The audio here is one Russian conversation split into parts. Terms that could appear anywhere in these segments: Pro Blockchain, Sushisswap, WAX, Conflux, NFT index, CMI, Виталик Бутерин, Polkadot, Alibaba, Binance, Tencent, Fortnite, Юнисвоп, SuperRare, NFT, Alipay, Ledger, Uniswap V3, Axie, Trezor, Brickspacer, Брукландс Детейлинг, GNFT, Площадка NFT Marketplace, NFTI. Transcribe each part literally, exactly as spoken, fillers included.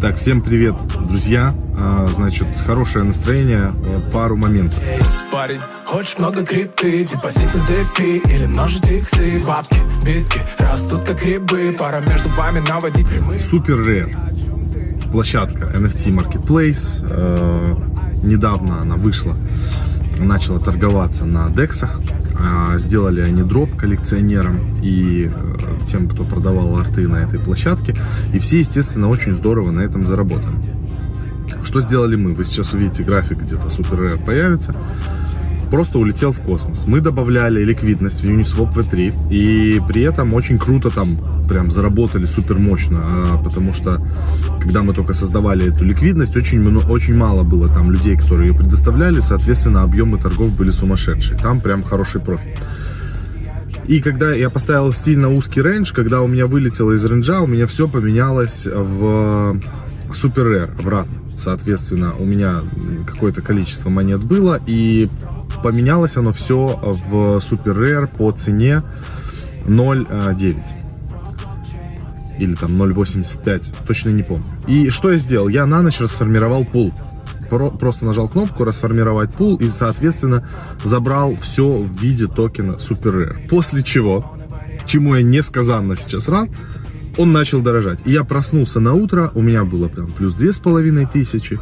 Так, всем привет, друзья. Значит, хорошее настроение, пару моментов. Парень, хочешь много крипты, депозит на дефи или множить иксы, бабки, битки, растут как грибы, пора между вами наводить прямые. SuperRare, площадка эн эф ти Marketplace, э, недавно она вышла, начала торговаться на дексах, э, сделали они дроп коллекционерам и э, тем, кто продавал арты на этой площадке, и все, естественно, очень здорово на этом заработали. Что сделали мы? Вы сейчас увидите график, где-то SuperRare появится. Просто улетел в космос. Мы добавляли ликвидность в Uniswap ви три. И при этом очень круто там прям заработали супер мощно. Потому что, когда мы только создавали эту ликвидность, очень, очень мало было там людей, которые ее предоставляли. Соответственно, объемы торгов были сумасшедшие. Там прям хороший профит. И когда я поставил сильно узкий рейндж, когда у меня вылетело из рейнджа, у меня все поменялось в SuperRare обратно. Соответственно, у меня какое-то количество монет было, и поменялось оно все в SuperRare по цене ноль девять или там ноль восемьдесят пять, точно не помню. И что я сделал? Я на ночь расформировал пул. Просто нажал кнопку «Расформировать пул» и, соответственно, забрал все в виде токена SuperRare. После чего, чему я несказанно сейчас рад, он начал дорожать. И я проснулся на утро, у меня было прям плюс две с половиной тысячи.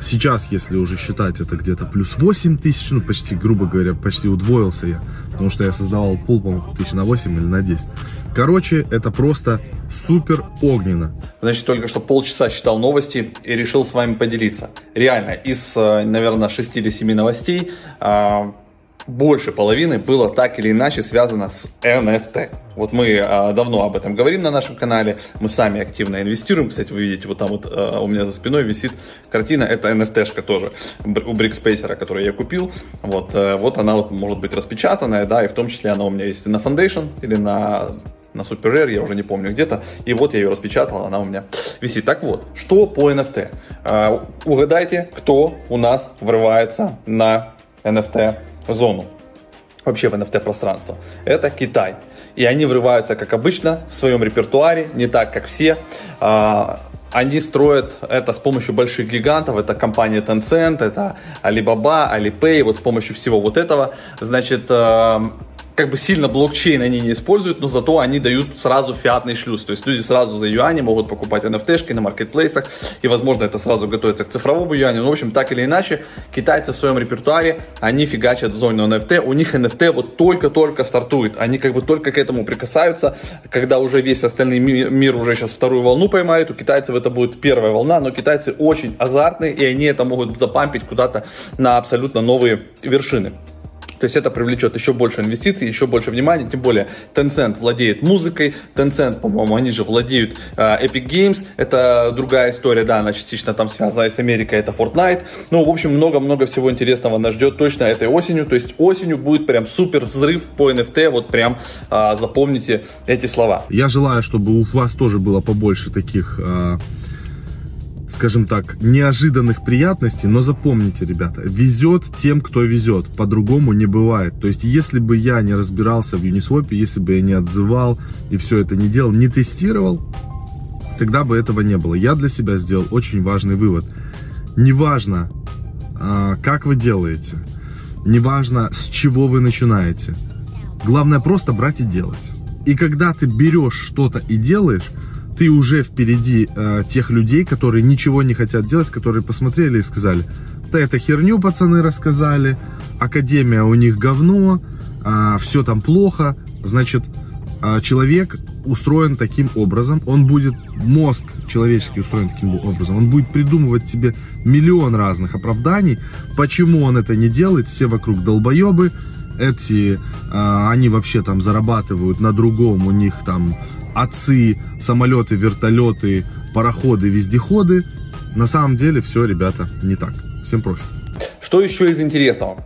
Сейчас, если уже считать, это где-то плюс восемь тысяч, ну почти, грубо говоря, почти удвоился я. Потому что я создавал пул, по-моему, тысяч на восемь или на десять. Короче, это просто супер огненно. Значит, только что полчаса читал новости и решил с вами поделиться. Реально, из, наверное, шести или семи новостей, больше половины было так или иначе связано с эн эф ти. Вот мы а, давно об этом говорим на нашем канале, мы сами активно инвестируем. Кстати, вы видите, вот там вот а, у меня за спиной висит картина, это эн эф ти-шка тоже, у Brickspacer, которую я купил. Вот, а, вот она вот может быть распечатанная, да, и в том числе она у меня есть и на Foundation, или на... на SuperRare, я уже не помню где-то, и вот я ее распечатал, она у меня висит. Так вот, что по эн эф ти? А, угадайте, кто у нас врывается на эн эф ти зону, вообще в эн эф ти-пространство. Это Китай. И они врываются, как обычно, в своем репертуаре, не так, как все. Они строят это с помощью больших гигантов. Это компания Tencent, это Alibaba, Alipay, вот с помощью всего вот этого. Значит, как бы сильно блокчейн они не используют, но зато они дают сразу фиатный шлюз. То есть люди сразу за юани могут покупать эн эф ти-шки на маркетплейсах, и, возможно, это сразу готовится к цифровому юаню. Ну, в общем, так или иначе, китайцы в своем репертуаре, они фигачат в зоне эн эф ти. У них эн эф ти вот только-только стартует. Они как бы только к этому прикасаются, когда уже весь остальный мир уже сейчас вторую волну поймает. У китайцев это будет первая волна, но китайцы очень азартные, и они это могут запампить куда-то на абсолютно новые вершины. То есть это привлечет еще больше инвестиций, еще больше внимания, тем более Tencent владеет музыкой, Tencent, по-моему, они же владеют э, Epic Games, это другая история, да, она частично там связана с Америкой, это Fortnite, ну, в общем, много-много всего интересного нас ждет точно этой осенью, то есть осенью будет прям супер взрыв по эн эф ти, вот прям э, запомните эти слова. Я желаю, чтобы у вас тоже было побольше таких... Э... скажем так, неожиданных приятностей, но запомните, ребята, везет тем, кто везет, по-другому не бывает. То есть, если бы я не разбирался в Uniswap, если бы я не отзывал и все это не делал, не тестировал, тогда бы этого не было. Я для себя сделал очень важный вывод. Неважно, как вы делаете, неважно, с чего вы начинаете, главное просто брать и делать. И когда ты берешь что-то и делаешь, ты уже впереди э, тех людей, которые ничего не хотят делать, которые посмотрели и сказали, да это херню пацаны рассказали, академия у них говно, э, все там плохо. Значит, э, человек устроен таким образом, он будет, мозг человеческий устроен таким образом, он будет придумывать тебе миллион разных оправданий, почему он это не делает, все вокруг долбоебы, эти, э, они вообще там зарабатывают на другом, у них там... отцы, самолеты, вертолеты, пароходы, вездеходы. На самом деле все, ребята, не так. Всем профит. Что еще из интересного?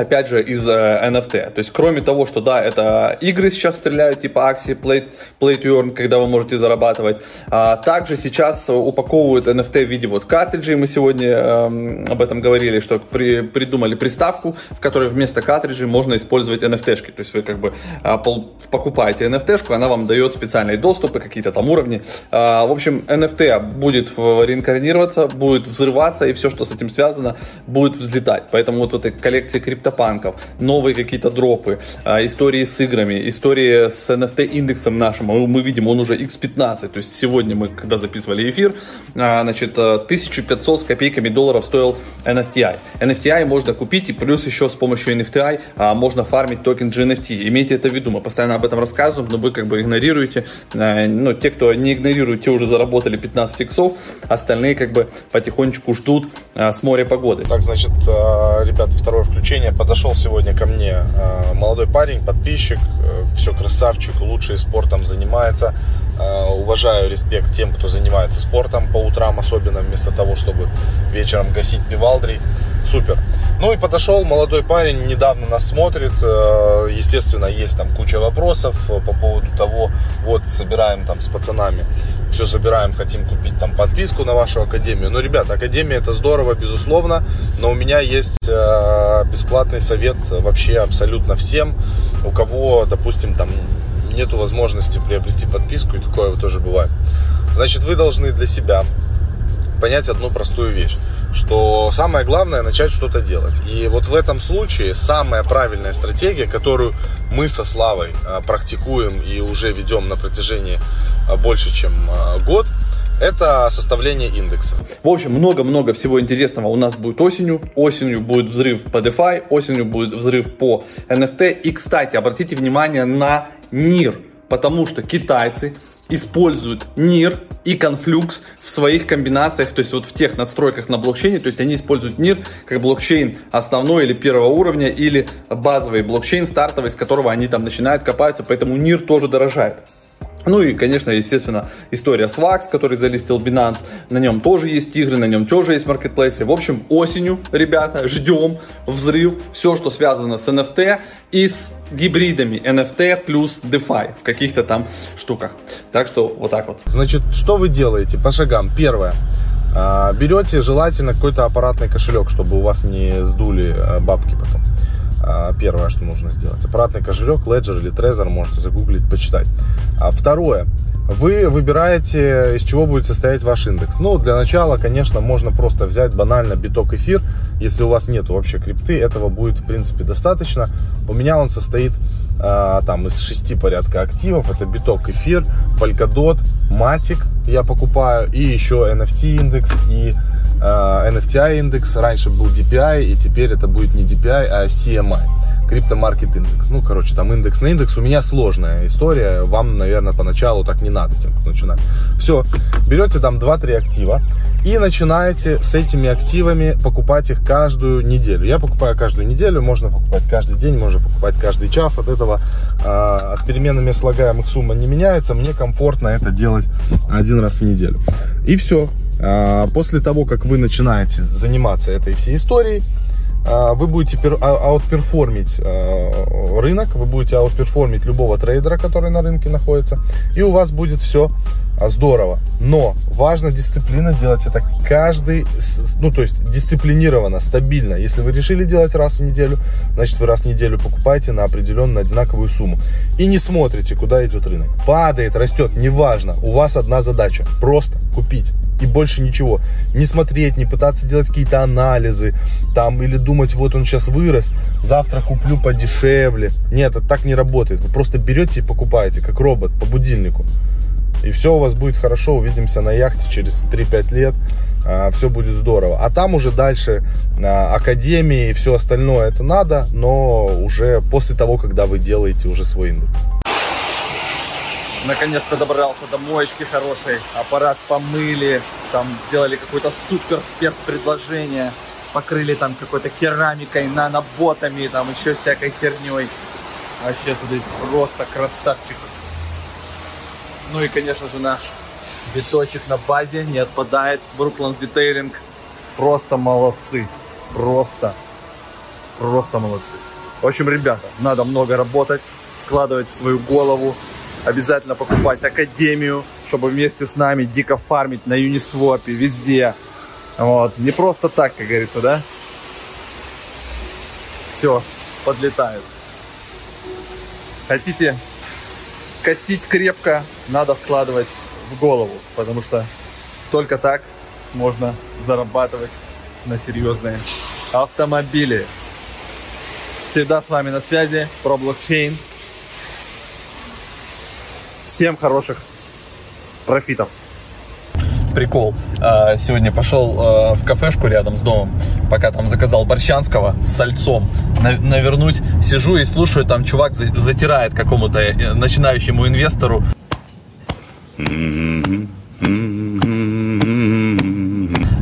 опять же, из эн эф ти. То есть, кроме того, что, да, это игры сейчас стреляют, типа Axie, Play, Play to Earn, когда вы можете зарабатывать. А также сейчас упаковывают эн эф ти в виде вот картриджей. Мы сегодня эм, об этом говорили, что при, придумали приставку, в которой вместо картриджей можно использовать эн эф ти-шки. То есть, вы как бы э, покупаете эн эф ти-шку, она вам дает специальные доступы, какие-то там уровни. Э, в общем, эн эф ти будет реинкарнироваться, будет взрываться, и все, что с этим связано, будет взлетать. Поэтому вот в этой коллекции крипто панков, новые какие-то дропы, истории с играми, истории с эн эф ти-индексом нашим. Мы видим, он уже икс пятнадцать. То есть сегодня мы, когда записывали эфир, значит, тысяча пятьсот с копейками долларов стоил эн эф ти ай. эн эф ти ай можно купить, и плюс еще с помощью эн эф ти ай можно фармить токен джи эн эф ти. Имейте это в виду. Мы постоянно об этом рассказываем, но вы как бы игнорируете. Но те, кто не игнорирует, те уже заработали пятнадцать иксов. Остальные как бы потихонечку ждут с моря погоды. Так, значит, ребята, второе включение. Подошел сегодня ко мне э, молодой парень, подписчик, э, все красавчик, лучший спортом занимается. Э, уважаю, респект тем, кто занимается спортом по утрам, особенно вместо того, чтобы вечером гасить пивалдрий. Супер. Ну и подошел молодой парень, недавно нас смотрит. Э, естественно, есть там куча вопросов по поводу того, вот собираем там с пацанами, все собираем, хотим купить там подписку на вашу академию. Ну, ребята, академия это здорово, безусловно, но у меня есть э, бесплатно совет вообще абсолютно всем, у кого, допустим, там нету возможности приобрести подписку, и такое тоже бывает. Значит, вы должны для себя понять одну простую вещь, что самое главное начать что-то делать. И вот в этом случае самая правильная стратегия, которую мы со Славой практикуем и уже ведем на протяжении больше чем год, это составление индекса. В общем, много-много всего интересного у нас будет осенью. Осенью будет взрыв по DeFi, осенью будет взрыв по эн эф ти. И, кстати, обратите внимание на эн и ар, потому что китайцы используют эн и ар и Conflux в своих комбинациях, то есть вот в тех надстройках на блокчейне, то есть они используют эн и ар как блокчейн основной или первого уровня, или базовый блокчейн стартовый, с которого они там начинают копаться, поэтому эн и ар тоже дорожает. Ну и, конечно, естественно, история с вакс, который залистил Binance. На нем тоже есть игры, на нем тоже есть маркетплейсы. В общем, осенью, ребята, ждем взрыв. Все, что связано с эн эф ти и с гибридами эн эф ти плюс DeFi в каких-то там штуках. Так что вот так вот. Значит, что вы делаете по шагам? Первое. Берете желательно какой-то аппаратный кошелек, чтобы у вас не сдули бабки потом. Первое, что нужно сделать. Аппаратный кошелек, Ledger или Trezor, можете загуглить, почитать. Второе. Вы выбираете, из чего будет состоять ваш индекс. Ну, для начала, конечно, можно просто взять банально биток эфир. Если у вас нет вообще крипты, этого будет, в принципе, достаточно. У меня он состоит там из шести порядка активов. Это биток эфир, Polkadot, Matic я покупаю, и еще эн эф ти индекс, и эн эф ти ай индекс. Раньше был ди пи ай, и теперь это будет не ди пи ай, а си эм ай, криптомаркет индекс. Ну, короче, там индекс на индекс. У меня сложная история, вам, наверное, поначалу так не надо, тем, как начинать. Все, берете там два-три актива и начинаете с этими активами покупать их каждую неделю. Я покупаю каждую неделю, можно покупать каждый день, можно покупать каждый час. От этого, от переменными слагаемых сумма не меняется. Мне комфортно это делать один раз в неделю. И все. После того, как вы начинаете заниматься этой всей историей, вы будете аутперформить рынок, вы будете аутперформить любого трейдера, который на рынке находится, и у вас будет все здорово. Но важна дисциплина, делать это каждый, ну то есть дисциплинированно, стабильно. Если вы решили делать раз в неделю, значит вы раз в неделю покупаете на определенную одинаковую сумму. И не смотрите, куда идет рынок. Падает, растет, неважно. У вас одна задача, просто купить. И больше ничего. Не смотреть, не пытаться делать какие-то анализы там, или думать, вот он сейчас вырос, завтра куплю подешевле. Нет, это так не работает. Вы просто берете и покупаете, как робот, по будильнику. И все у вас будет хорошо. Увидимся на яхте через три-пять лет. Все будет здорово. А там уже дальше академии и все остальное это надо, но уже после того, когда вы делаете уже свой индекс. Наконец-то добрался до моечки хорошей. Аппарат помыли, там сделали какое-то супер спецпредложение, покрыли там какой-то керамикой, наноботами, там еще всякой херней. Вообще, смотрите, просто красавчик. Ну и, конечно же, наш биточек на базе не отпадает. Брукландс Детейлинг. Просто молодцы. Просто просто молодцы. В общем, ребята, надо много работать, вкладывать в свою голову, обязательно покупать академию, чтобы вместе с нами дико фармить на Юнисвопе, везде. Вот. Не просто так, как говорится, да? Все, подлетают. Хотите косить крепко, надо вкладывать в голову, потому что только так можно зарабатывать на серьезные автомобили. Всегда с вами на связи, Pro Blockchain. Всем хороших профитов. Прикол. Сегодня пошел в кафешку рядом с домом, пока там заказал борщанского с сальцом навернуть. Сижу и слушаю, там чувак затирает какому-то начинающему инвестору.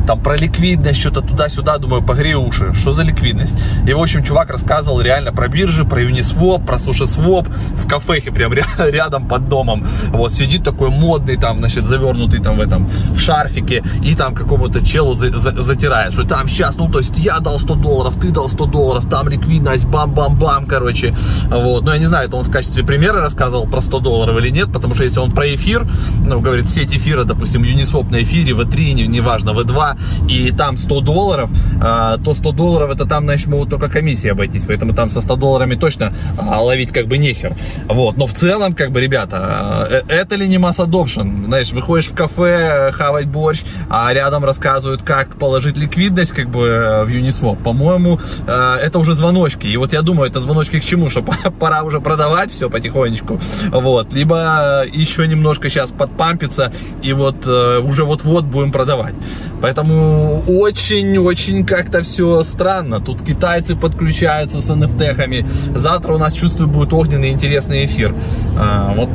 Там про ликвидность, что-то туда-сюда, думаю, погрею уши, что за ликвидность. И, в общем, чувак рассказывал реально про биржи, про Uniswap, про Sushisswap, в кафехе прям рядом под домом. Вот сидит такой модный, там, значит, завернутый там в этом, в шарфике, и там какому-то челу за за затирает, что там сейчас, ну, то есть я дал сто долларов, ты дал сто долларов, там ликвидность, бам-бам-бам, короче. Вот, но я не знаю, это он в качестве примера рассказывал про сто долларов или нет, потому что если он про эфир, ну, говорит, сеть эфира, допустим, Uniswap на эфире, ви три, не, неважно, ви два, и там сто долларов, то сто долларов это там, значит, могут только комиссии обойтись, поэтому там со ста долларами точно ловить как бы нехер. Вот, но в целом, как бы, ребята, это ли не mass adoption? Знаешь, выходишь в кафе хавать борщ, а рядом рассказывают, как положить ликвидность, как бы, в Uniswap. По-моему, это уже звоночки, и вот я думаю, это звоночки к чему, что пора уже продавать все потихонечку, вот, либо еще немножко сейчас подпампиться, и вот уже вот-вот будем продавать. Поэтому очень-очень как-то все странно. Тут китайцы подключаются с эн эф ти-хами. Завтра у нас, чувствую, будет огненный интересный эфир. А, вот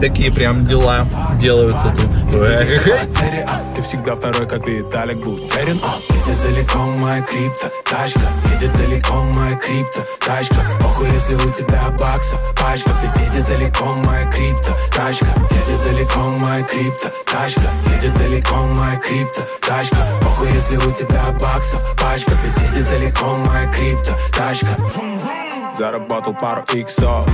такие прям дела делаются тут. Ты всегда второй, как Виталик Бутерин. Едет далеко моя крипто, тачка. Едет далеко моя крипто, тачка. Похуй, если у тебя бакса, пачка. Ведь едет далеко моя крипто, тачка. Едет далеко моя крипто, тачка. Едет далеко моя крипто, тачка. Похуй, если у тебя бакса, пачка. Ведь едет далеко моя крипто, тачка. Заработал пару иксов.